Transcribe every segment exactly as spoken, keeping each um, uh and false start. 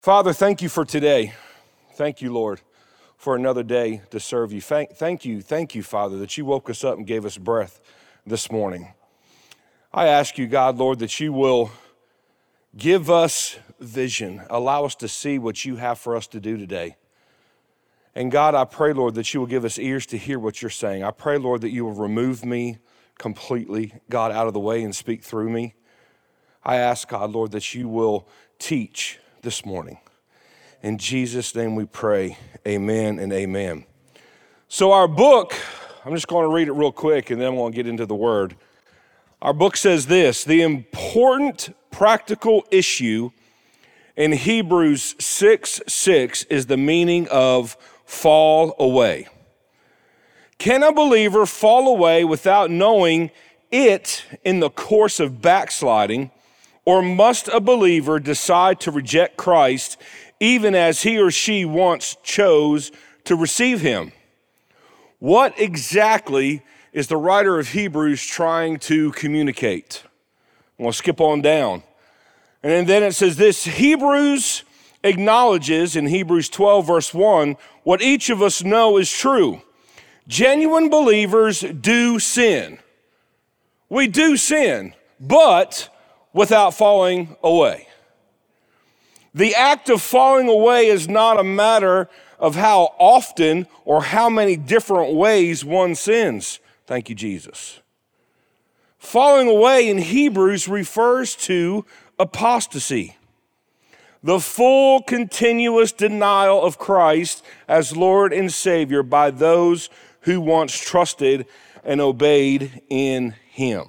Father, thank you for today. Thank you, Lord, for another day to serve you. Thank, thank you, thank you, Father, that you woke us up and gave us breath this morning. I ask you, God, Lord, that you will give us vision. Allow us to see what you have for us to do today. And God, I pray, Lord, that you will give us ears to hear what you're saying. I pray, Lord, that you will remove me completely, God, out of the way and speak through me. I ask, God, Lord, that you will teach this morning. In Jesus' name we pray, amen and amen. So our book, I'm just going to read it real quick and then I'm going to get into the word. Our book says this: the important practical issue in Hebrews six six is the meaning of fall away. Can a believer fall away without knowing it in the course of backsliding, or must a believer decide to reject Christ even as he or she once chose to receive him? What exactly is the writer of Hebrews trying to communicate? I'm going to skip on down. And then it says this: Hebrews acknowledges in Hebrews twelve verse one what each of us know is true. Genuine believers do sin. We do sin, but without falling away. The act of falling away is not a matter of how often or how many different ways one sins. Thank you, Jesus. Falling away in Hebrews refers to apostasy, the full continuous denial of Christ as Lord and Savior by those who once trusted and obeyed in him.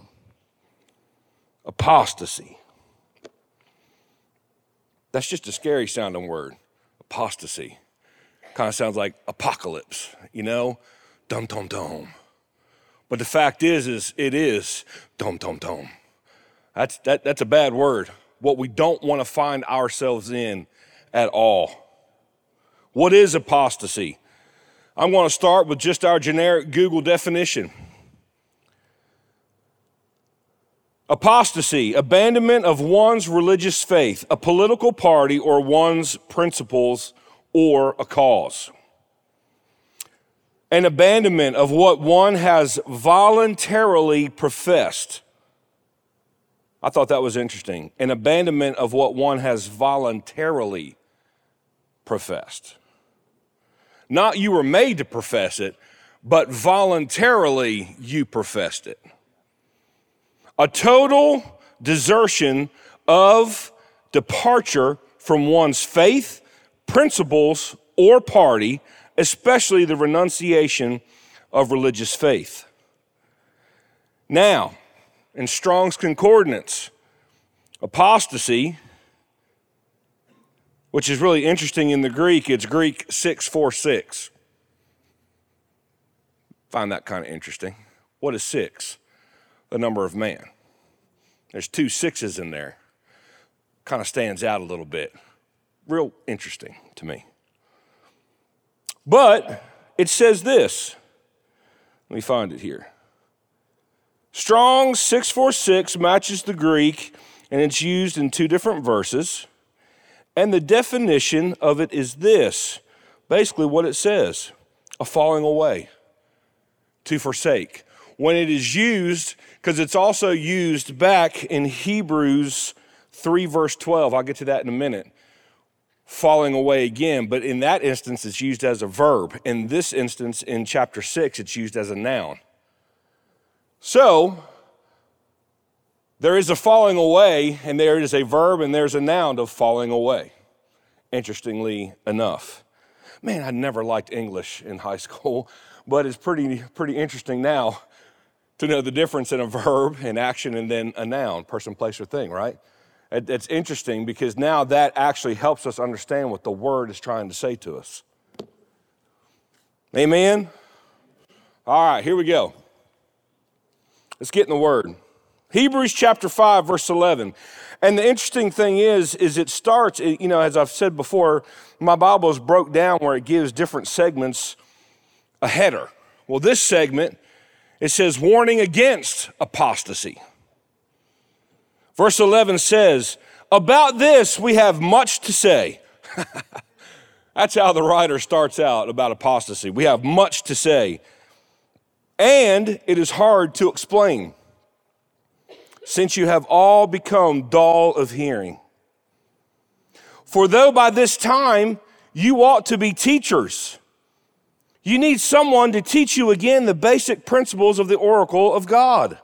Apostasy. That's just a scary sounding word, apostasy. Kind of sounds like apocalypse, you know, dum dum dum. But the fact is, is it is dum dum dum. That's that. That's a bad word. What we don't want to find ourselves in at all. What is apostasy? I'm going to start with just our generic Google definition. Apostasy, abandonment of one's religious faith, a political party, or one's principles or a cause. An abandonment of what one has voluntarily professed. I thought that was interesting. An abandonment of what one has voluntarily professed. Not you were made to profess it, but voluntarily you professed it. A total desertion of departure from one's faith, principles, or party, especially the renunciation of religious faith. Now, in Strong's Concordance, apostasy, which is really interesting in the Greek, it's Greek six forty-six. Find that kind of interesting. What is six? The number of man. There's two sixes in there. Kind of stands out a little bit. Real interesting to me. But it says this. Let me find it here. Strong's six forty-six matches the Greek, and it's used in two different verses. And the definition of it is this. Basically what it says, a falling away, to forsake. When it is used, because it's also used back in Hebrews three verse twelve. I'll get to that in a minute. Falling away again, but in that instance, it's used as a verb. In this instance, in chapter six, it's used as a noun. So, there is a falling away, and there is a verb, and there's a noun of falling away, interestingly enough. Man, I never liked English in high school, but it's pretty pretty interesting now to know the difference in a verb, an action, and then a noun, person, place, or thing, right? It's interesting because now that actually helps us understand what the word is trying to say to us. Amen? All right, here we go. Let's get in the word. Hebrews chapter five, verse eleven. And the interesting thing is, is it starts, you know, as I've said before, my Bible is broke down where it gives different segments a header. Well, this segment, it says warning against apostasy. Verse eleven says, about this we have much to say. That's how the writer starts out about apostasy. We have much to say, and it is hard to explain, since you have all become dull of hearing. For though by this time you ought to be teachers, you need someone to teach you again the basic principles of the oracle of God.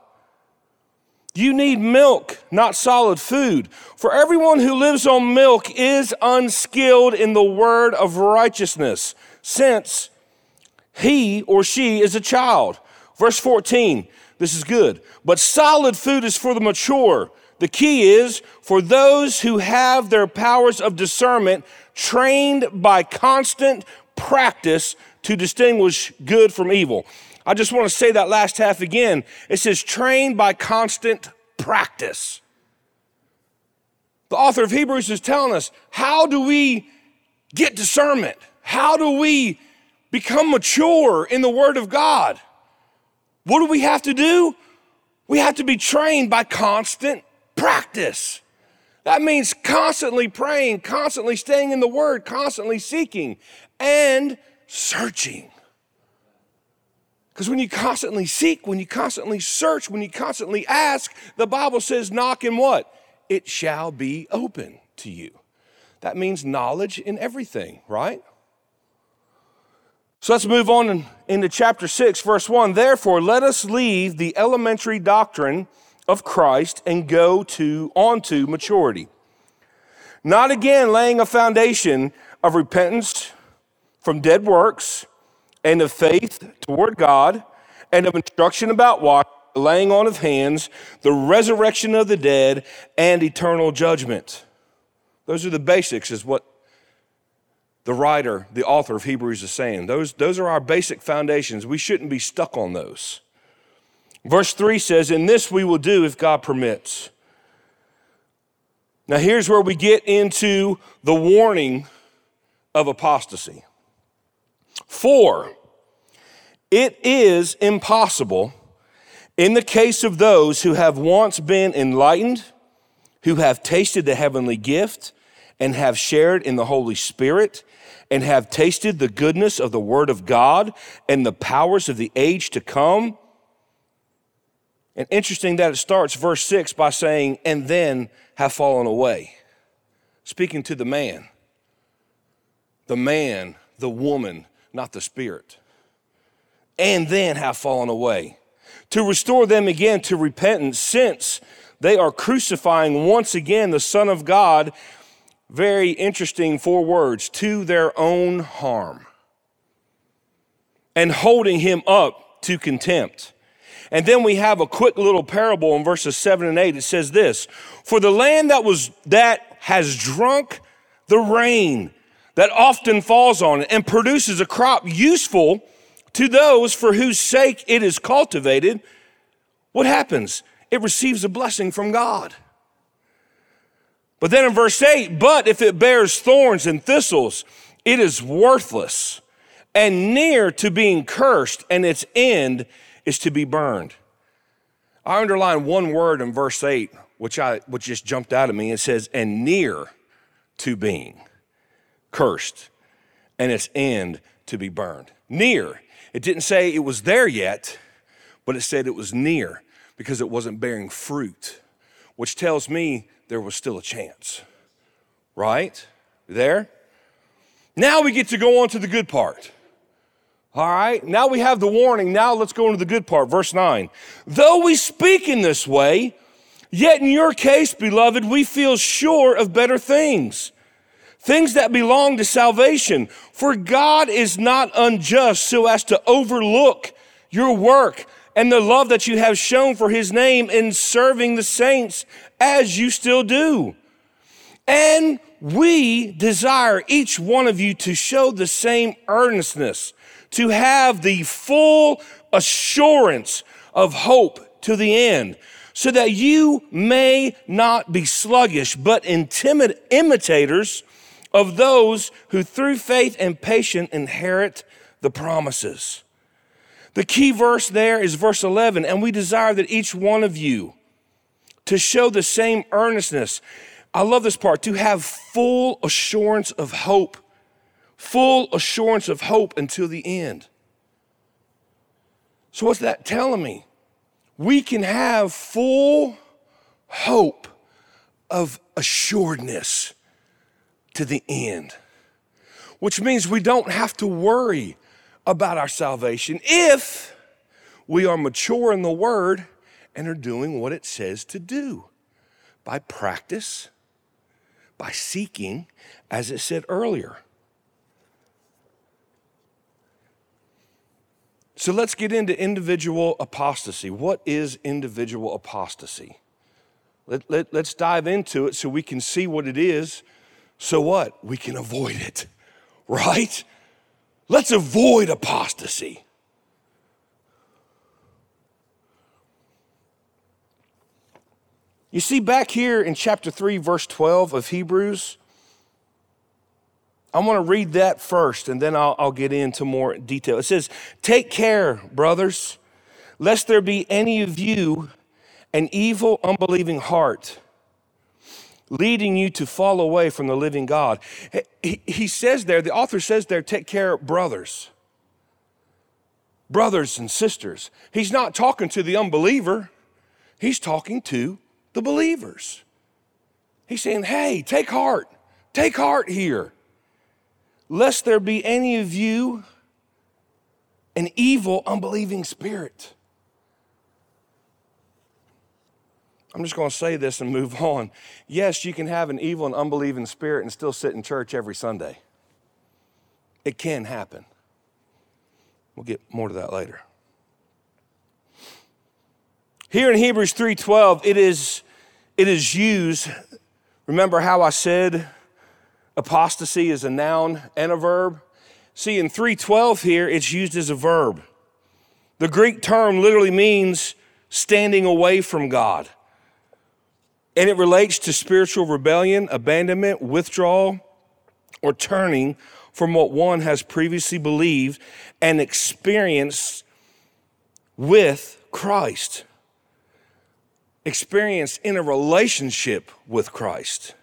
You need milk, not solid food. For everyone who lives on milk is unskilled in the word of righteousness, since he or she is a child. Verse fourteen, this is good. But solid food is for the mature. The key is for those who have their powers of discernment trained by constant practice to distinguish good from evil. I just want to say that last half again. It says trained by constant practice. The author of Hebrews is telling us, how do we get discernment? How do we become mature in the Word of God? What do we have to do? We have to be trained by constant practice. That means constantly praying, constantly staying in the Word, constantly seeking and searching. Because when you constantly seek, when you constantly search, when you constantly ask, the Bible says knock and what? It shall be open to you. That means knowledge in everything, right? So let's move on in, into chapter six, verse one. Therefore, let us leave the elementary doctrine of Christ and go to on to maturity. Not again laying a foundation of repentance from dead works and of faith toward God and of instruction about washing, laying on of hands, the resurrection of the dead, and eternal judgment. Those are the basics, is what the writer, the author of Hebrews is saying. Those, those are our basic foundations. We shouldn't be stuck on those. Verse three says, and this we will do if God permits. Now here's where we get into the warning of apostasy. For it is impossible in the case of those who have once been enlightened, who have tasted the heavenly gift, and have shared in the Holy Spirit, and have tasted the goodness of the Word of God and the powers of the age to come. And interesting that it starts verse six by saying, and then have fallen away. Speaking to the man, the man, the woman, not the spirit. And then have fallen away. To restore them again to repentance, since they are crucifying once again the Son of God. Very interesting four words, to their own harm, and holding him up to contempt. And then we have a quick little parable in verses seven and eight. It says this, for the land that was that has drunk the rain that often falls on it and produces a crop useful to those for whose sake it is cultivated, what happens? It receives a blessing from God. But then in verse eight, but if it bears thorns and thistles, it is worthless and near to being cursed, and its end is to be burned. I underline one word in verse eight, which I which just jumped out at me. It says, and near to being cursed, and its end to be burned. Near. It didn't say it was there yet, but it said it was near because it wasn't bearing fruit, which tells me there was still a chance, right? There? Now we get to go on to the good part. All right, now we have the warning. Now let's go into the good part, verse nine. Though we speak in this way, yet in your case, beloved, we feel sure of better things, things that belong to salvation. For God is not unjust so as to overlook your work and the love that you have shown for his name in serving the saints as you still do. And we desire each one of you to show the same earnestness, to have the full assurance of hope to the end, so that you may not be sluggish, but intimid- imitators of those who through faith and patience inherit the promises. The key verse there is verse eleven, and we desire that each one of you to show the same earnestness. I love this part, to have full assurance of hope, full assurance of hope until the end. So what's that telling me? We can have full hope of assuredness to the end, which means we don't have to worry about our salvation if we are mature in the Word and are doing what it says to do by practice, by seeking, as it said earlier. So let's get into individual apostasy. What is individual apostasy? Let, let, let's dive into it so we can see what it is. So what? We can avoid it, right? Let's avoid apostasy. You see, back here in chapter three, verse twelve of Hebrews, I want to read that first, and then I'll, I'll get into more detail. It says, "Take care, brothers, lest there be any of you an evil, unbelieving heart, leading you to fall away from the living God." He, he says there, the author says there, take care, brothers. Brothers and sisters. He's not talking to the unbeliever. He's talking to the believers. He's saying, hey, take heart. Take heart here. Lest there be any of you an evil, unbelieving spirit. I'm just going to say this and move on. Yes, you can have an evil and unbelieving spirit and still sit in church every Sunday. It can happen. We'll get more to that later. Here in Hebrews three twelve, it is, it is used. Remember how I said apostasy is a noun and a verb? See, in three twelve here, it's used as a verb. The Greek term literally means standing away from God. And it relates to spiritual rebellion, abandonment, withdrawal, or turning from what one has previously believed and experienced with Christ. Experienced in a relationship with Christ.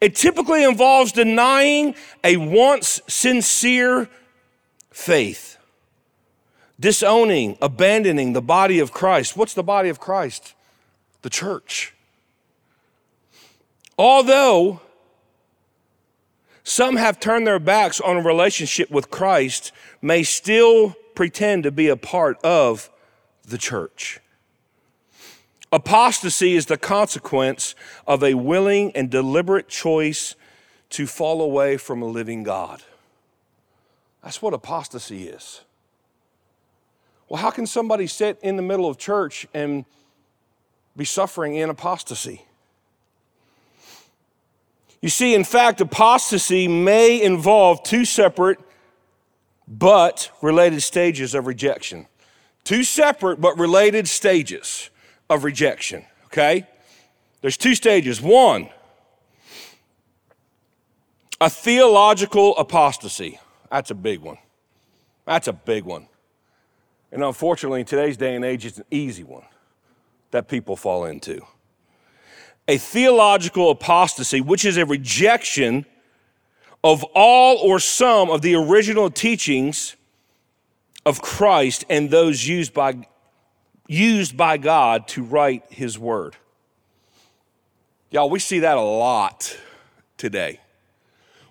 It typically involves denying a once sincere faith, disowning, abandoning the body of Christ. What's the body of Christ? The church. Although some have turned their backs on a relationship with Christ, may still pretend to be a part of the church. Apostasy is the consequence of a willing and deliberate choice to fall away from a living God. That's what apostasy is. Well, how can somebody sit in the middle of church and be suffering in apostasy? You see, in fact, apostasy may involve two separate but related stages of rejection. Two separate but related stages of rejection, okay? There's two stages. One, a theological apostasy. That's a big one. That's a big one. And unfortunately, in today's day and age, it's an easy one that people fall into. A theological apostasy, which is a rejection of all or some of the original teachings of Christ and those used by, used by God to write his word. Y'all, we see that a lot today.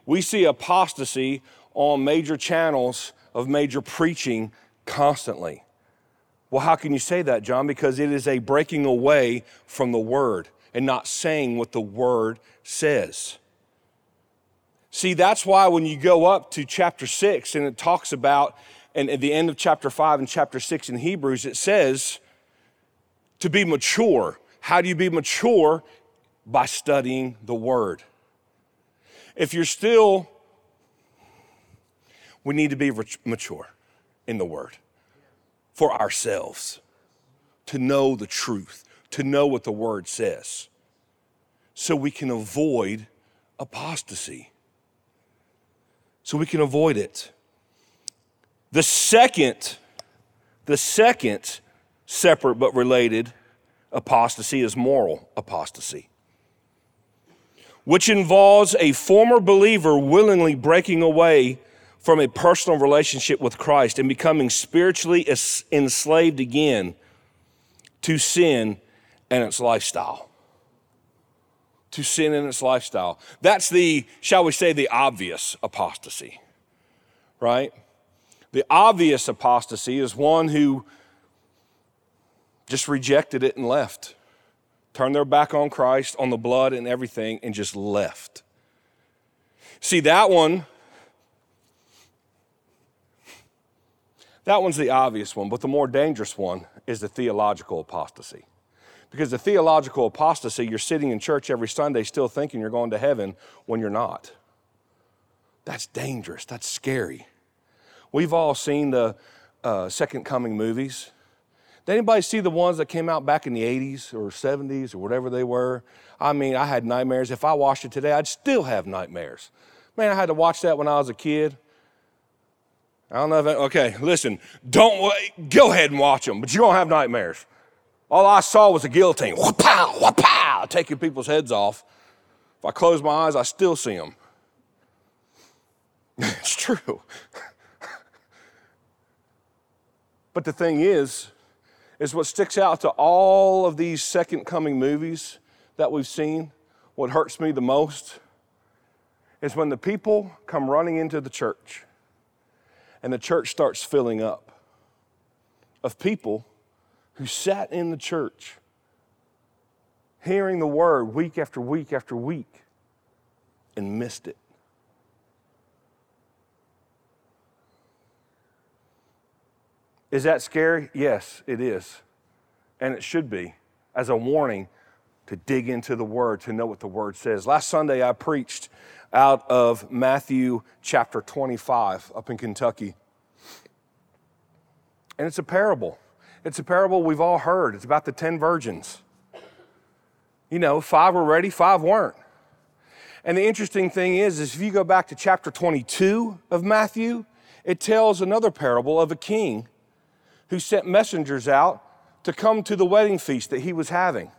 We see apostasy on major channels of major preaching constantly. Well, how can you say that, John? Because it is a breaking away from the word and not saying what the word says. See, that's why when you go up to chapter six and it talks about, and at the end of chapter five and chapter six in Hebrews, it says to be mature. How do you be mature? By studying the word. If you're still, we need to be mature in the word for ourselves, to know the truth, to know what the word says, so we can avoid apostasy, so we can avoid it. The second, the second separate but related apostasy is moral apostasy, which involves a former believer willingly breaking away from a personal relationship with Christ and becoming spiritually enslaved again to sin and its lifestyle. To sin and its lifestyle. That's the, shall we say, the obvious apostasy, right? The obvious apostasy is one who just rejected it and left. Turned their back on Christ, on the blood and everything, and just left. See, that one, that one's the obvious one, but the more dangerous one is the theological apostasy. Because the theological apostasy, you're sitting in church every Sunday still thinking you're going to heaven when you're not. That's dangerous. That's scary. We've all seen the uh, Second Coming movies. Did anybody see the ones that came out back in the eighties or seventies or whatever they were? I mean, I had nightmares. If I watched it today, I'd still have nightmares. Man, I had to watch that when I was a kid. I don't know if, I, okay, listen, don't, go ahead and watch them, but you're gonna have nightmares. All I saw was a guillotine, wha-pow, wha-pow, taking people's heads off. If I close my eyes, I still see them. It's true. But the thing is, is what sticks out to all of these Second Coming movies that we've seen, what hurts me the most, is when the people come running into the church and the church starts filling up of people who sat in the church hearing the word week after week after week and missed it. Is that scary? Yes, it is. And it should be, as a warning to dig into the word, to know what the word says. Last Sunday, I preached out of Matthew chapter twenty-five up in Kentucky. And it's a parable. It's a parable we've all heard. It's about the ten virgins. You know, five were ready, five weren't. And the interesting thing is, is if you go back to chapter twenty-two of Matthew, it tells another parable of a king who sent messengers out to come to the wedding feast that he was having.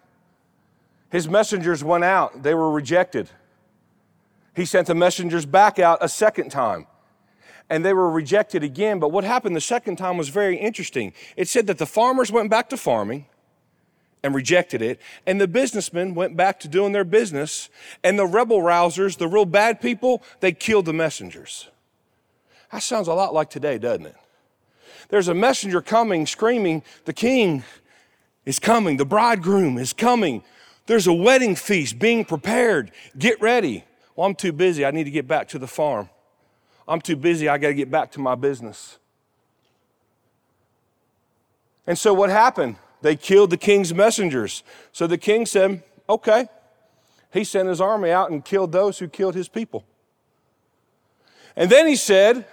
His messengers went out, they were rejected. He sent the messengers back out a second time, and they were rejected again. But what happened the second time was very interesting. It said that the farmers went back to farming and rejected it, and the businessmen went back to doing their business, and the rebel rousers, the real bad people, they killed the messengers. That sounds a lot like today, doesn't it? There's a messenger coming, screaming, the king is coming, the bridegroom is coming. There's a wedding feast being prepared. Get ready. Well, I'm too busy. I need to get back to the farm. I'm too busy. I got to get back to my business. And so what happened? They killed the king's messengers. So the king said, okay. He sent his army out and killed those who killed his people. And then he said,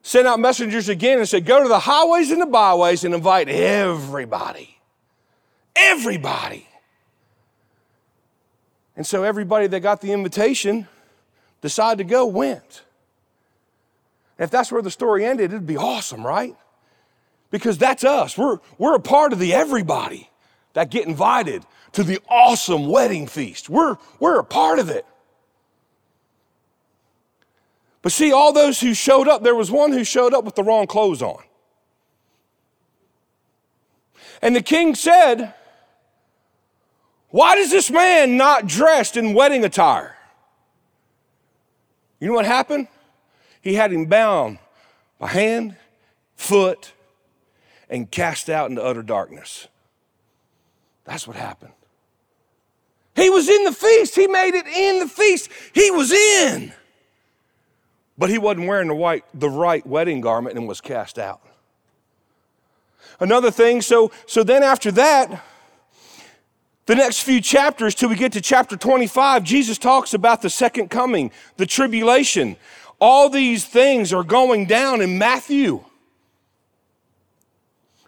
sent out messengers again and said, go to the highways and the byways and invite everybody. Everybody. And so everybody that got the invitation decided to go, went. And if that's where the story ended, it'd be awesome, right? Because that's us. We're, we're a part of the everybody that get invited to the awesome wedding feast. We're, we're a part of it. But see, all those who showed up, there was one who showed up with the wrong clothes on. And the king said, why is this man not dressed in wedding attire? You know what happened? He had him bound by hand, foot, and cast out into utter darkness. That's what happened. He was in the feast. He made it in the feast. He was in. But he wasn't wearing the, white, the right wedding garment and was cast out. Another thing, so, so then after that, the next few chapters till we get to chapter twenty-five, Jesus talks about the second coming, the tribulation. All these things are going down in Matthew.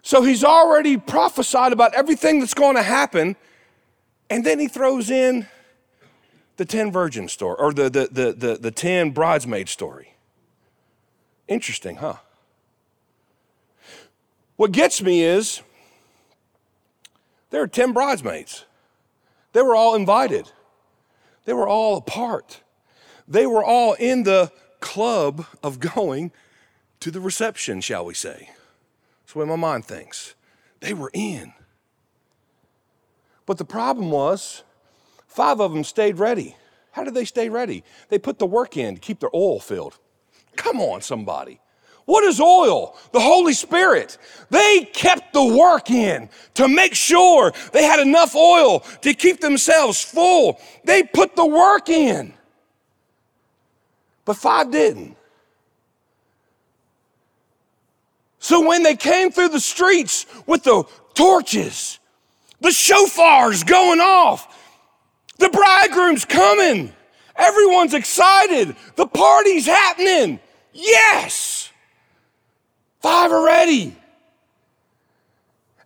So he's already prophesied about everything that's going to happen, and then he throws in the ten virgin story, or the, the, the, the, the ten bridesmaid story. Interesting, huh? What gets me is there are ten bridesmaids. They were all invited. They were all apart. They were all in the club of going to the reception, shall we say. That's the way my mind thinks. They were in. But the problem was, five of them stayed ready. How did they stay ready? They put the work in to keep their oil filled. Come on, somebody. What is oil? The Holy Spirit. They kept the work in to make sure they had enough oil to keep themselves full. They put the work in. But five didn't. So when they came through the streets with the torches, the shofars going off, the bridegroom's coming, everyone's excited, the party's happening. Yes! Five are ready.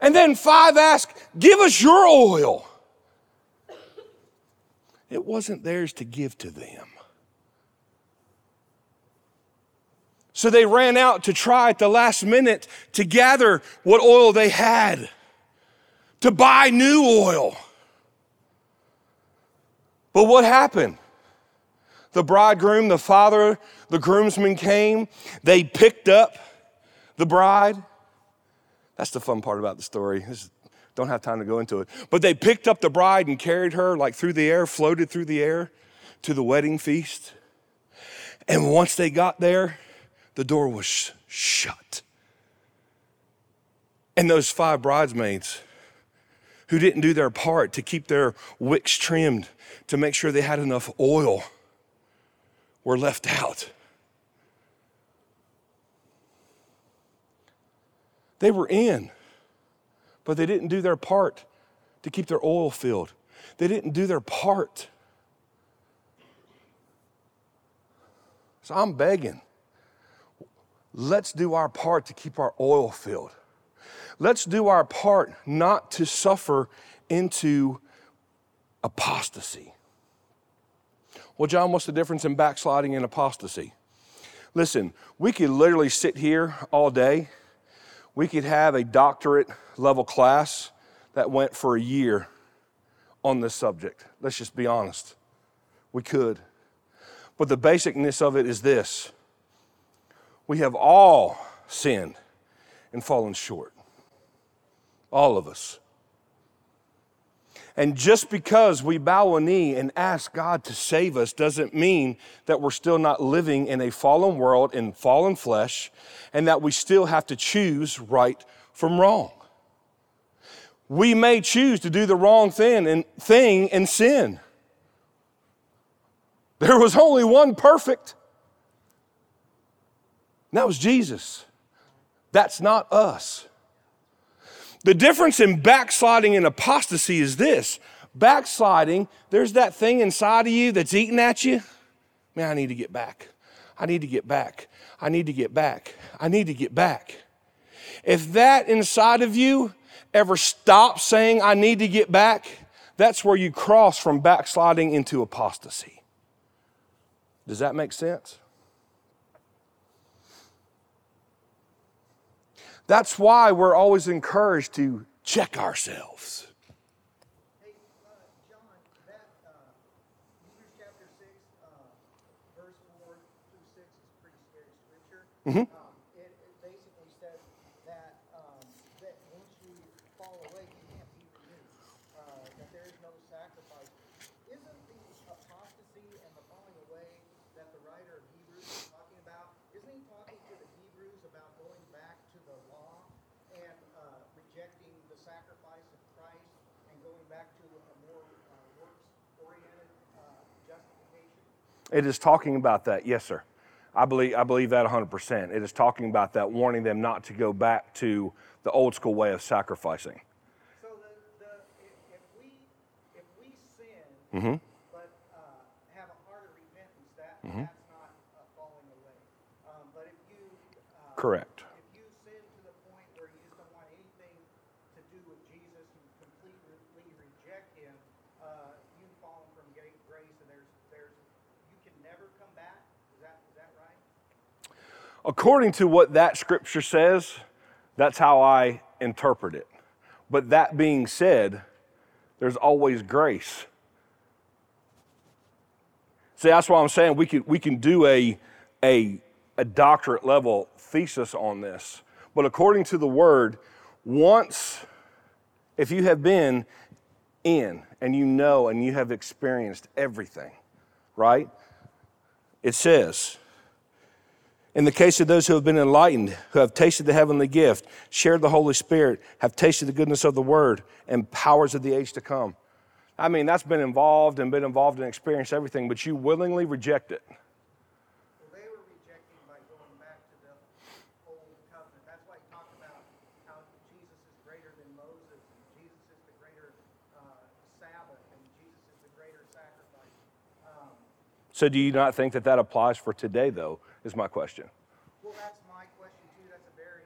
And then five ask, give us your oil. It wasn't theirs to give to them. So they ran out to try at the last minute to gather what oil they had, to buy new oil. But what happened? The bridegroom, the father, the groomsmen came. They picked up the bride. That's the fun part about the story. This is, don't have time to go into it. But they picked up the bride and carried her like through the air, floated through the air to the wedding feast. And once they got there, the door was shut. And those five bridesmaids who didn't do their part to keep their wicks trimmed, to make sure they had enough oil, were left out. They were in, but they didn't do their part to keep their oil filled. They didn't do their part. So I'm begging, let's do our part to keep our oil filled. Let's do our part not to suffer into apostasy. Well, John, what's the difference in backsliding and apostasy? Listen, we could literally sit here all day. We could have a doctorate level class that went for a year on this subject. Let's just be honest. We could. But the basicness of it is this. We have all sinned and fallen short. All of us. And just because we bow a knee and ask God to save us doesn't mean that we're still not living in a fallen world and fallen flesh, and that we still have to choose right from wrong. We may choose to do the wrong thing and, thing and sin. There was only one perfect, and that was Jesus. That's not us. The difference in backsliding and apostasy is this. Backsliding, there's that thing inside of you that's eating at you. Man, I need to get back. I need to get back. I need to get back. I need to get back. If that inside of you ever stops saying, I need to get back, that's where you cross from backsliding into apostasy. Does that make sense? That's why we're always encouraged to check ourselves. Hey, uh, John, that uh, Hebrews chapter six, uh, verse four through six is pretty scary scripture. Mm-hmm. Um, it, it basically says that, um, that once you fall away, you can't be renewed, uh, that there is no sacrifice. Isn't the apostasy and the falling away that the writer of Hebrews is talking about, isn't he talking to the Hebrews about going back to the law and uh, rejecting the sacrifice of Christ and going back to a more uh, works-oriented uh, justification? It is talking about that, yes, sir. I believe I believe that one hundred percent. It is talking about that, warning them not to go back to the old school way of sacrificing. So the, the, if, if we if we sin, mm-hmm. but uh, have a heart of repentance, that. Mm-hmm. That's correct. If you sin to the point where you just don't want anything to do with Jesus and completely reject him, uh, you've fallen from grace, and there's, there's, you can never come back. Is that, is that right? According to what that scripture says, that's how I interpret it. But that being said, there's always grace. See, that's why I'm saying we can we can do a a a doctorate level thesis on this. But according to the word, once, if you have been in and you know and you have experienced everything, right? It says, in the case of those who have been enlightened, who have tasted the heavenly gift, shared the Holy Spirit, have tasted the goodness of the word and powers of the age to come. I mean, that's been involved and been involved and experienced everything, but you willingly reject it. So do you not think that that applies for today, though, is my question. Well, that's my question, too. That's a very,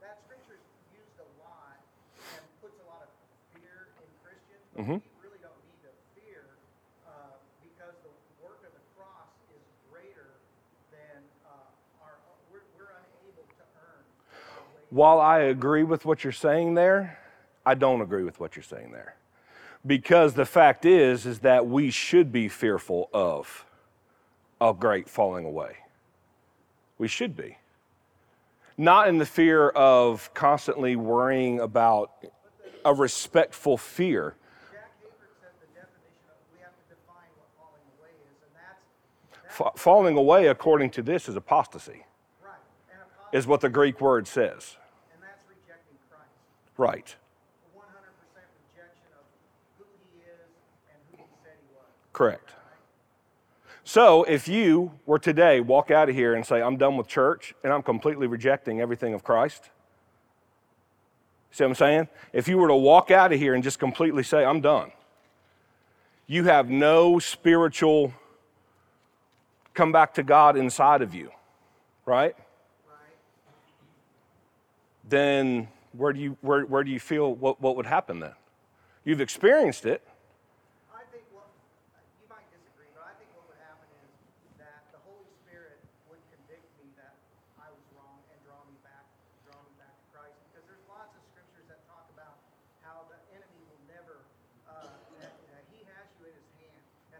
that scripture is used a lot and puts a lot of fear in Christians. Mm-hmm. We really don't need to fear uh, because the work of the cross is greater than uh, our, we're, we're unable to earn. While I agree with what you're saying there, I don't agree with what you're saying there. Because the fact is, is that we should be fearful of a great falling away. We should be. Not in the fear of constantly worrying about a respectful fear. Jack Hayward said the definition of we have to define what falling away is, and that's... that's Fa- falling away, according to this, is apostasy. Right. And apostasy is what the Greek word says. And that's rejecting Christ. Right. one hundred percent rejection of who he is and who he said he was. Correct. So if you were today walk out of here and say, I'm done with church and I'm completely rejecting everything of Christ. See what I'm saying? If you were to walk out of here and just completely say, I'm done. You have no spiritual come back to God inside of you, right? Right. Then where do you where where do you feel what, what would happen then? You've experienced it.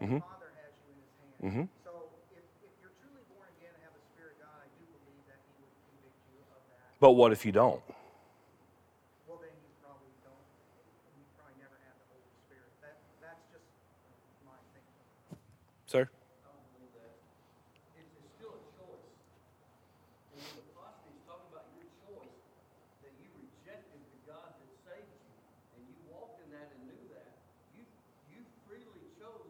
Mm-hmm. Father has you in his hand. Mm-hmm. So if, if you're truly born again and have the Spirit of God, I do believe that he would convict you of that. But what if you don't? Well, then you probably don't. You probably never had the Holy Spirit. That, that's just my thinking. Sir? I don't believe that. It's, it's still a choice. And when the apostle is talking about your choice, that you rejected the God that saved you, and you walked in that and knew that, you, you freely chose.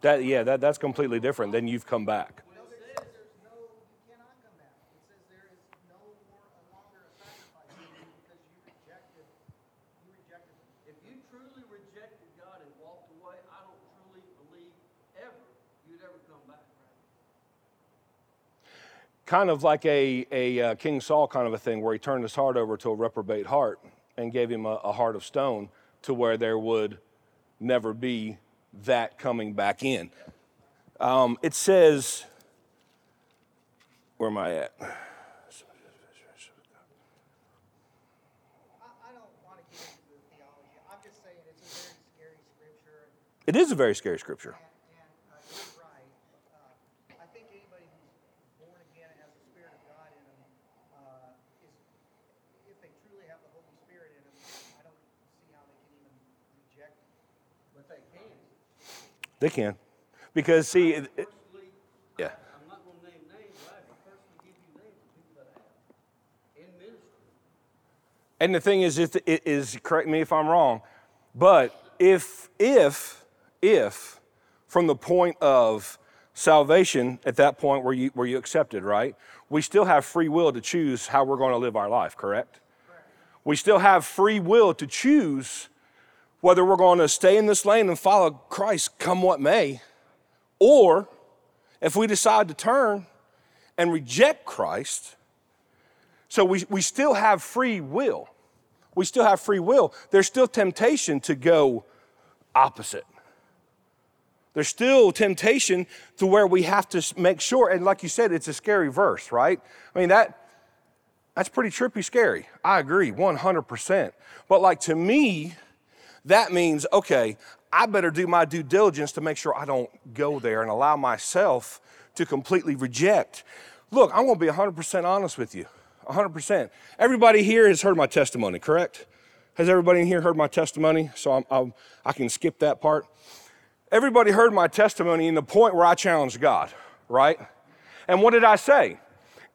That, yeah, that, that's completely different. Then you've come back. Well, it says there's no, you cannot come back. It says there is no more, longer a sacrifice because you rejected, you rejected it. If you truly rejected God and walked away, I don't truly believe ever you'd ever come back. Right? Kind of like a, a uh, King Saul kind of a thing where he turned his heart over to a reprobate heart and gave him a, a heart of stone to where there would never be that coming back in. Um, it says, where am I at? I, I don't want to get into the theology. I'm just saying it's a very scary scripture. It is a very scary scripture. And, and uh, you're right. Uh, I think anybody who's born again and has the Spirit of God in them, uh, is, if they truly have the Holy Spirit in them, I don't see how they can even reject it. But they can. They can. Because, see, it, it, yeah. I'm not going to name names, but I personally give you names of people that I have in ministry. And the thing is, it, it is, correct me if I'm wrong, but if, if, if, from the point of salvation, at that point where you, where you accepted, right, we still have free will to choose how we're going to live our life, correct? Correct. We still have free will to choose whether we're going to stay in this lane and follow Christ come what may, or if we decide to turn and reject Christ, So we, we still have free will. We still have free will. There's still temptation to go opposite. There's still temptation to where we have to make sure, and like you said, it's a scary verse, right? I mean, that that's pretty trippy scary. I agree, one hundred percent. But like to me, that means, okay, I better do my due diligence to make sure I don't go there and allow myself to completely reject. Look, I'm gonna be one hundred percent honest with you, one hundred percent. Everybody here has heard my testimony, correct? Has everybody in here heard my testimony? So I'm, I'm, I can skip that part. Everybody heard my testimony in the point where I challenged God, right? And what did I say?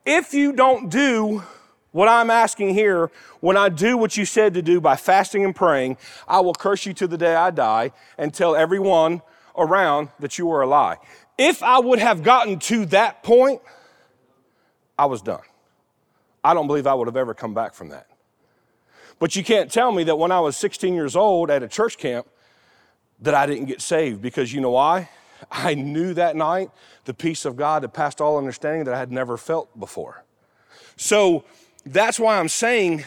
If you don't do what I'm asking here, when I do what you said to do by fasting and praying, I will curse you to the day I die and tell everyone around that you were a lie. If I would have gotten to that point, I was done. I don't believe I would have ever come back from that. But you can't tell me that when I was sixteen years old at a church camp that I didn't get saved, because you know why? I knew that night the peace of God that passed all understanding that I had never felt before. So that's why I'm saying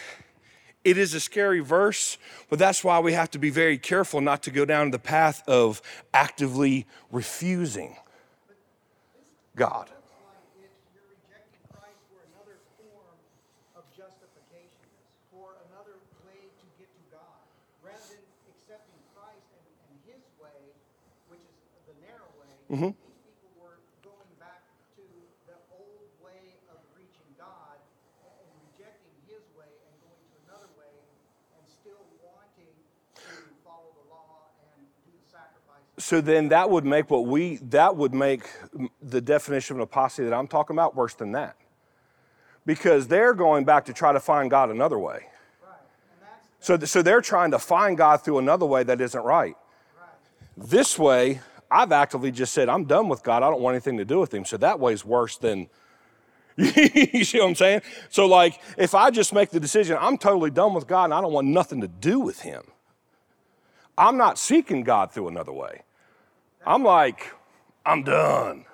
it is a scary verse, but that's why we have to be very careful not to go down the path of actively refusing God. Mm-hmm. These people were going back to the old way of reaching God and rejecting his way and going to another way and still wanting to follow the law and do the sacrifices. So then that would make what we, that would make the definition of an apostasy that I'm talking about worse than that. Because they're going back to try to find God another way. Right. And that's, that's so, th- so they're trying to find God through another way that isn't right. Right. This way, I've actively just said, I'm done with God. I don't want anything to do with him. So that way is worse than, you see what I'm saying? So like, if I just make the decision, I'm totally done with God and I don't want nothing to do with him. I'm not seeking God through another way. I'm like, I'm done.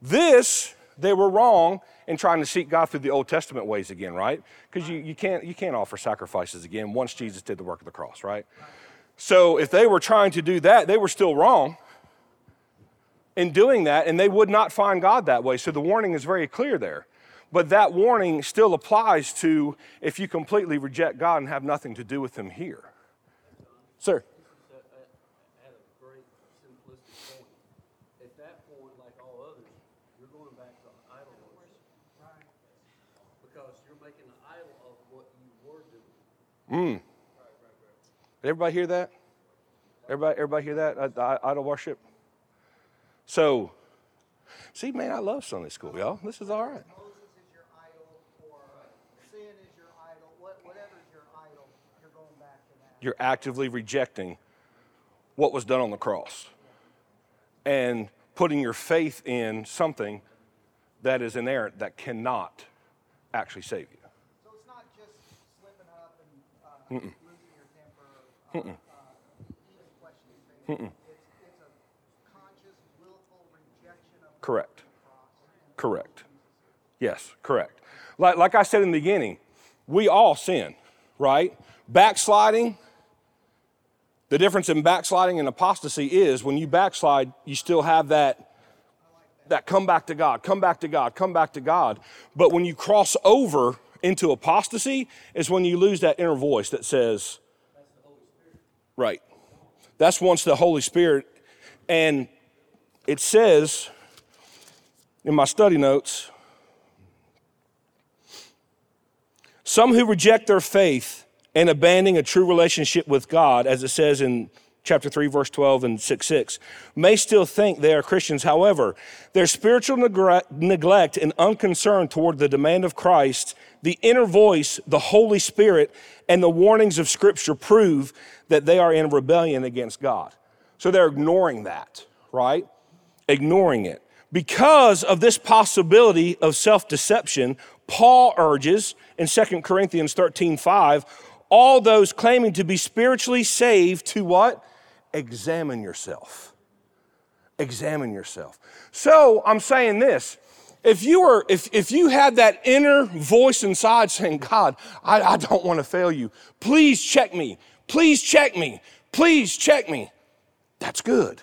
This, they were wrong in trying to seek God through the Old Testament ways again, right? Because you, you can't you can't offer sacrifices again once Jesus did the work of the cross, right? So if they were trying to do that, they were still wrong in doing that, and they would not find God that way. So the warning is very clear there. But that warning still applies to if you completely reject God and have nothing to do with him here. Sir? At a great simplistic point, at that point, like all others, you're going back to idol worship. Right. Because you're making an idol of what you were doing. Mm. Did everybody hear that? Everybody, everybody hear that? I, I, idol worship. So, see, man, I love Sunday school, y'all. This is all right. Moses is your idol, or sin is your idol. What, whatever's your idol, you're going back to that. You're actively rejecting what was done on the cross and putting your faith in something that is inerrant that cannot actually save you. So it's not just slipping up and. Uh, Mm-mm. Mm-mm. Mm-mm. Correct. Correct. Yes, correct. Like, like I said in the beginning, we all sin, right? Backsliding, the difference in backsliding and apostasy is when you backslide, you still have that that come back to God, come back to God, come back to God. But when you cross over into apostasy is when you lose that inner voice that says, right. That's once the Holy Spirit. And it says in my study notes, some who reject their faith and abandoning a true relationship with God, as it says in chapter three, verse twelve and six six, may still think they are Christians. However, their spiritual neglect and unconcern toward the demand of Christ, the inner voice, the Holy Spirit, and the warnings of Scripture prove that they are in rebellion against God. So they're ignoring that, right? Ignoring it. Because of this possibility of self-deception, Paul urges in Second Corinthians thirteen five, all those claiming to be spiritually saved to what? Examine yourself. Examine yourself. So I'm saying this, If you were, if, if you had that inner voice inside saying, God, I, I don't want to fail you. Please check me. Please check me. Please check me. That's good.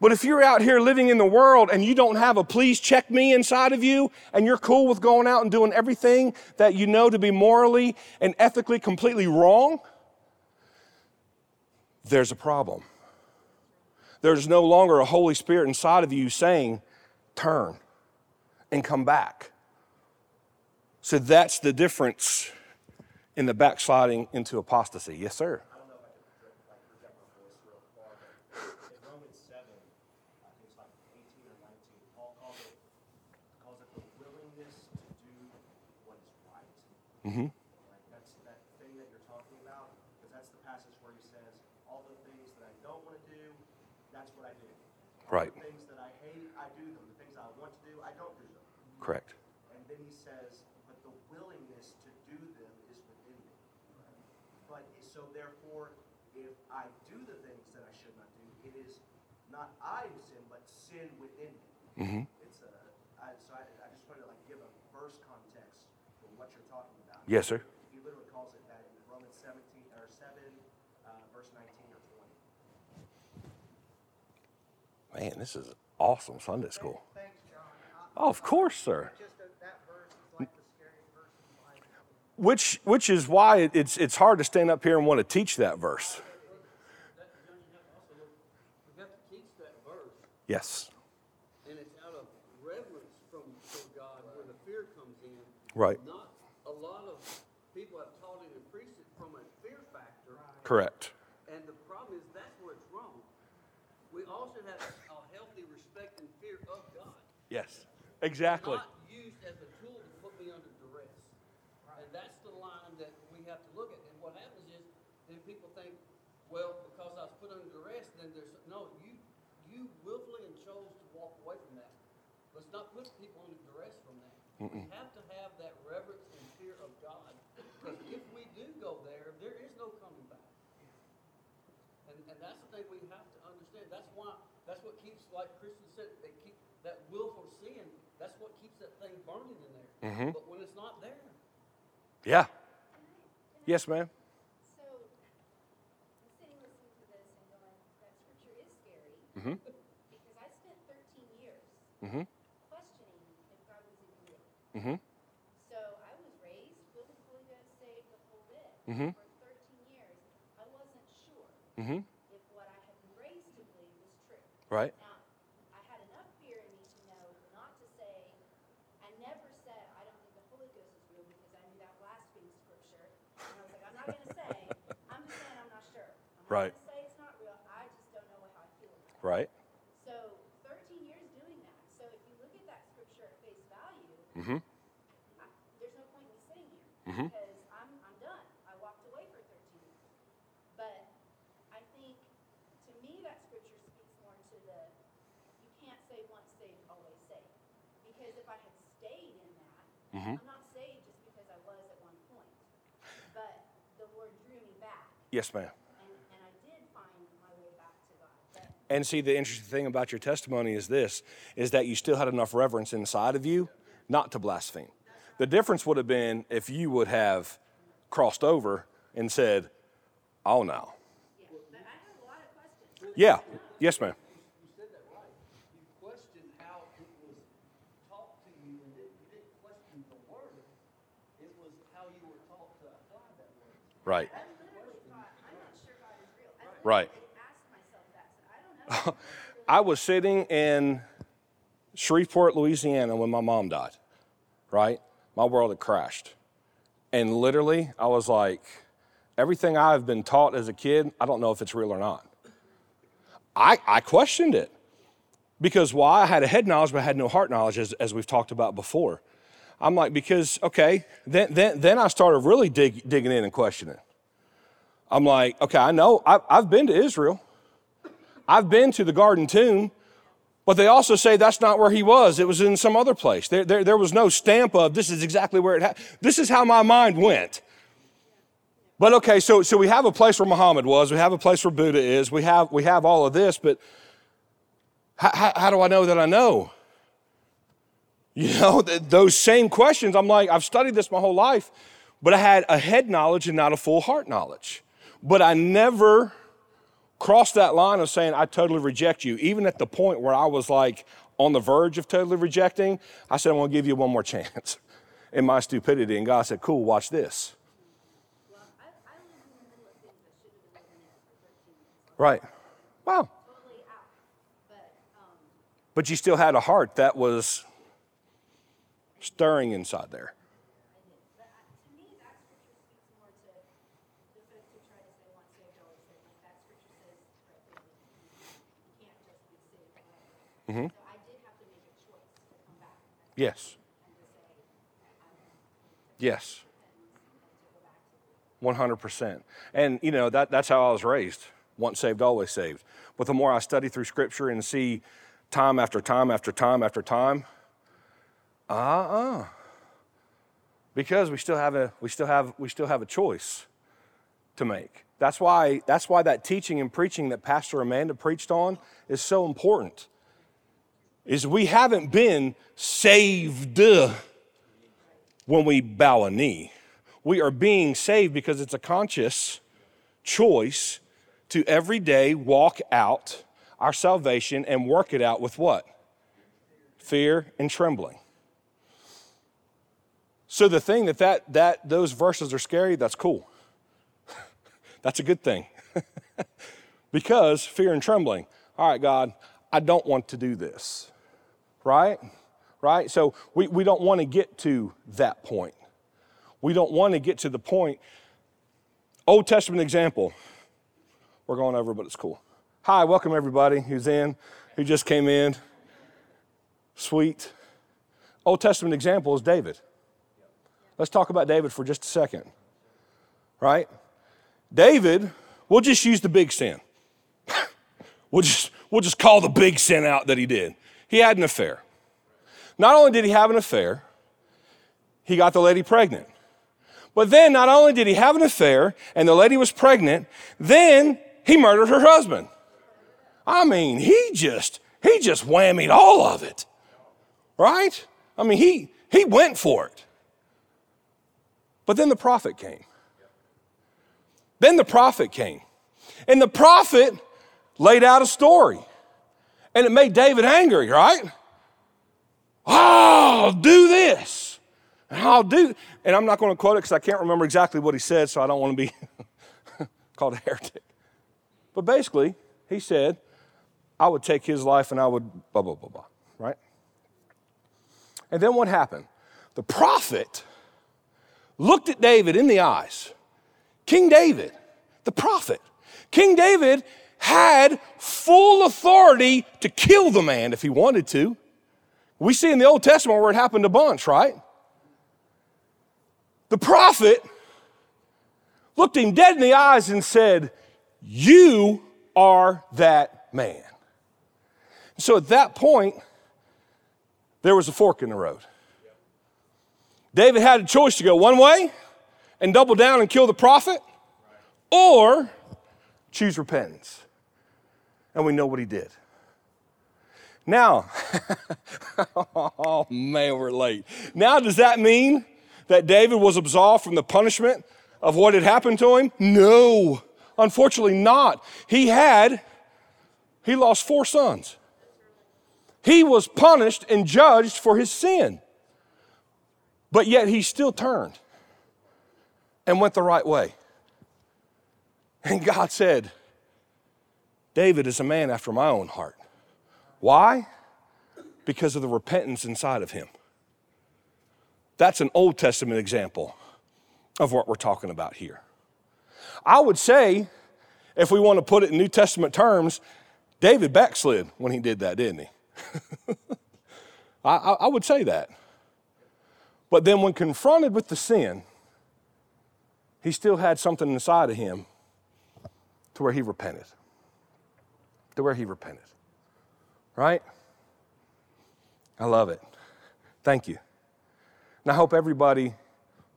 But if you're out here living in the world and you don't have a please check me inside of you, and you're cool with going out and doing everything that you know to be morally and ethically completely wrong, there's a problem. There's no longer a Holy Spirit inside of you saying, turn and come back. So that's the difference in the backsliding into apostasy. Yes, sir. Mm-hmm. Like that's that thing that you're talking about, because that's the passage where he says, all the things that I don't want to do, that's what I do. All right. The things that I hate, I do them. The things I want to do, I don't do them. Correct. And then he says, but the willingness to do them is within me. But so therefore, if I do the things that I should not do, it is not I who sin, but sin within me. Mm-hmm. It's a, I, so I, I just wanted to like give a verse context for what you're talking about. Yes, sir. He literally calls it that in Romans seventeen or seven, uh, verse nineteen or twenty. Man, this is awesome Sunday school. Thanks, John. Oh, of course, sir. Just that, that verse is like the scariest verse in life. Which, which is why it, it's it's hard to stand up here and want to teach that verse. You have to teach that verse. Yes. And it's out of reverence from God where the fear comes in. Right. Correct. And the problem is that's where it's wrong. We all should have a healthy respect and fear of God. Yes, exactly. Not used as a tool to put me under duress. Right. And that's the line that we have to look at. And what happens is then people think, well, because I was put under duress, then there's no, you you willfully and chose to walk away from that. Let's not put people under duress from that. Mm-mm. We have to have that reverence and fear of God. Because if we do go there, there is no coming back. And that's the thing we have to understand. That's why, that's what keeps, like Christian said, that keep that willful sin, that's what keeps that thing burning in there. Mm-hmm. But when it's not there. Yeah. Yes, ma'am. So, I'm sitting listening to this and going, that scripture is scary. Mm-hmm. Because I spent thirteen years mm-hmm. questioning if God was even real. Mm-hmm. So, I was raised, filled with the Holy Ghost, saved the whole bit. Mm-hmm. For thirteen years, I wasn't sure. Mm-hmm. Right. Now, I had enough fear in me to know not to say, I never said, I don't think the Holy Ghost is real because I knew that blasphemy scripture. And I was like, I'm not going to say, I'm just saying I'm not sure. I'm right. not going to say it's not real, I just don't know how I feel about it. Right. So, thirteen years doing that. So, if you look at that scripture at face value, mm-hmm. I, there's no point in sitting here mm-hmm. because I'm, I'm done. I walked away for thirteen years. But I think, to me, that scripture speaks more to the, you can't say once saved, always saved. Because if I had stayed in that, mm-hmm. I'm not saved just because I was at one point. But the Lord drew me back. Yes, ma'am. And, and I did find my way back to God. But and see, the interesting thing about your testimony is this, is that you still had enough reverence inside of you not to blaspheme. Right. The difference would have been if you would have crossed over and said, oh, no. Yeah. Yes, ma'am. You said that right. You questioned how it was taught to you, and you didn't question the word. It was how you were taught to apply that word. Right. I literally thought, I'm not sure God is real. I right. asked myself that. I don't know. I was sitting in Shreveport, Louisiana when my mom died, right? My world had crashed. And literally, I was like, everything I've been taught as a kid, I don't know if it's real or not. I, I questioned it because why? I had a head knowledge, but I had no heart knowledge, as, as we've talked about before. I'm like, because, okay, then then, then I started really dig, digging in and questioning. I'm like, okay, I know, I've, I've been to Israel. I've been to the Garden Tomb, but they also say that's not where he was. It was in some other place. There, there, there was no stamp of this is exactly where it happened. This is how my mind went. But okay, so so we have a place where Muhammad was, we have a place where Buddha is, we have we have all of this, but how, how, how do I know that I know? You know, th- those same questions, I'm like, I've studied this my whole life, but I had a head knowledge and not a full heart knowledge. But I never crossed that line of saying, I totally reject you. Even at the point where I was like on the verge of totally rejecting, I said, I'm gonna give you one more chance in my stupidity. And God said, cool, watch this. Right. Wow. Totally out, but, um, but you still had a heart that was stirring inside there. Mm-hmm. So I did have to make a choice to come back. Yes. Yes. one hundred percent. And, you know, that that's how I was raised. Once saved, always saved. But the more I study through Scripture and see time after time after time after time, uh-uh. Because we still have a we still have we still have a choice to make. That's why that's why that teaching and preaching that Pastor Amanda preached on is so important. Is we haven't been saved when we bow a knee. We are being saved because it's a conscious choice to every day walk out our salvation and work it out with what? Fear and trembling. So the thing that, that, that those verses are scary, that's cool. That's a good thing. Because fear and trembling. All right, God, I don't want to do this. Right? Right? So we, we don't want to get to that point. We don't want to get to the point. Old Testament example. We're going over, but it's cool. Hi, welcome everybody who's in, who just came in. Sweet. Old Testament example is David. Let's talk about David for just a second, right? David, we'll just use the big sin. We'll just, we'll just call the big sin out that he did. He had an affair. Not only did he have an affair, he got the lady pregnant. But then not only did he have an affair and the lady was pregnant, then he murdered her husband. I mean, he just, he just whammied all of it, right? I mean, he, he went for it. But then the prophet came. Then the prophet came. And the prophet laid out a story. And it made David angry, right? Oh, I'll do this. And I'll do, and I'm not going to quote it because I can't remember exactly what he said, so I don't want to be called a heretic. But basically, he said, I would take his life and I would blah, blah, blah, blah, right? And then what happened? The prophet looked at David in the eyes. King David, the prophet. King David had full authority to kill the man if he wanted to. We see in the Old Testament where it happened a bunch, right? The prophet looked him dead in the eyes and said, you are that man. So at that point, there was a fork in the road. David had a choice to go one way and double down and kill the prophet, or choose repentance. And we know what he did. Now, oh man, we're late. Now, does that mean that David was absolved from the punishment of what had happened to him? No. Unfortunately not. He had, he lost four sons. He was punished and judged for his sin. But yet he still turned and went the right way. And God said, David is a man after my own heart. Why? Because of the repentance inside of him. That's an Old Testament example of what we're talking about here. I would say, if we want to put it in New Testament terms, David backslid when he did that, didn't he? I, I would say that. But then when confronted with the sin, he still had something inside of him to where he repented. To where he repented. Right? I love it. Thank you. And I hope everybody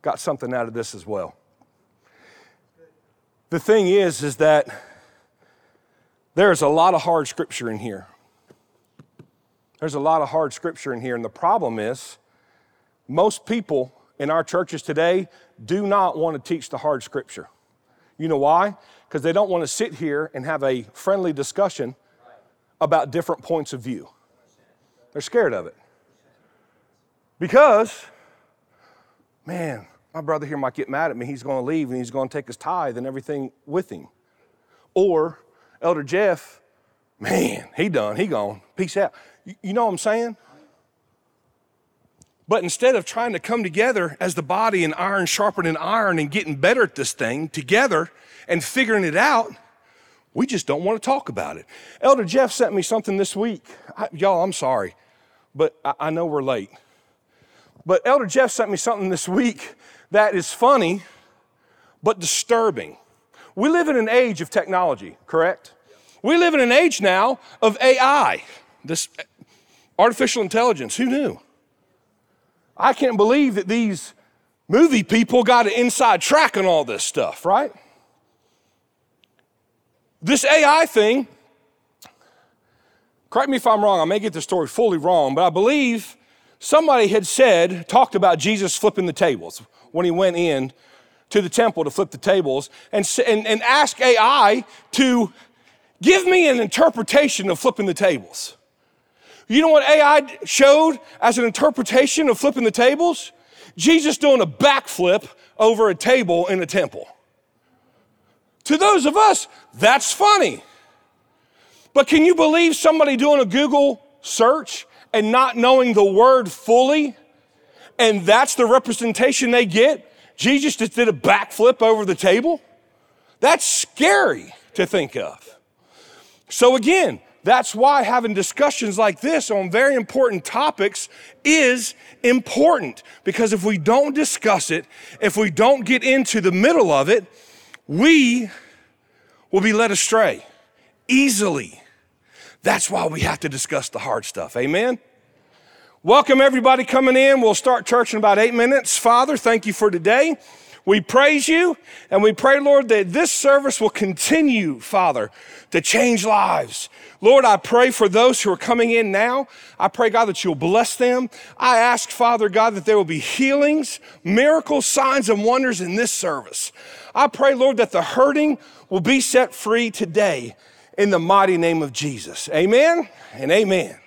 got something out of this as well. The thing is, is that there's a lot of hard scripture in here. There's a lot of hard scripture in here, and the problem is most people in our churches today do not want to teach the hard scripture. You know why? Because they don't want to sit here and have a friendly discussion about different points of view. They're scared of it. Because, man, my brother here might get mad at me. He's going to leave and he's going to take his tithe and everything with him. Or Elder Jeff, man, he done, he gone, peace out. You, you know what I'm saying? But instead of trying to come together as the body and iron sharpening iron and getting better at this thing together and figuring it out, we just don't want to talk about it. Elder Jeff sent me something this week. I, y'all, I'm sorry, but I, I know we're late. But Elder Jeff sent me something this week that is funny, but disturbing. We live in an age of technology, correct? We live in an age now of A I, this artificial intelligence. Who knew? I can't believe that these movie people got an inside track on all this stuff, right? This A I thing, correct me if I'm wrong, I may get the story fully wrong, but I believe somebody had said, talked about Jesus flipping the tables when he went in to the temple to flip the tables and, and, and asked A I to give me an interpretation of flipping the tables. You know what A I showed as an interpretation of flipping the tables? Jesus doing a backflip over a table in a temple. To those of us, that's funny. But can you believe somebody doing a Google search and not knowing the word fully, and that's the representation they get? Jesus just did a backflip over the table? That's scary to think of. So again, that's why having discussions like this on very important topics is important, because if we don't discuss it, if we don't get into the middle of it, we will be led astray easily. That's why we have to discuss the hard stuff. Amen? Welcome everybody coming in. We'll start church in about eight minutes. Father, thank you for today. We praise you, and we pray, Lord, that this service will continue, Father, to change lives. Lord, I pray for those who are coming in now. I pray, God, that you'll bless them. I ask, Father God, that there will be healings, miracles, signs, and wonders in this service. I pray, Lord, that the hurting will be set free today. In the mighty name of Jesus, amen and amen.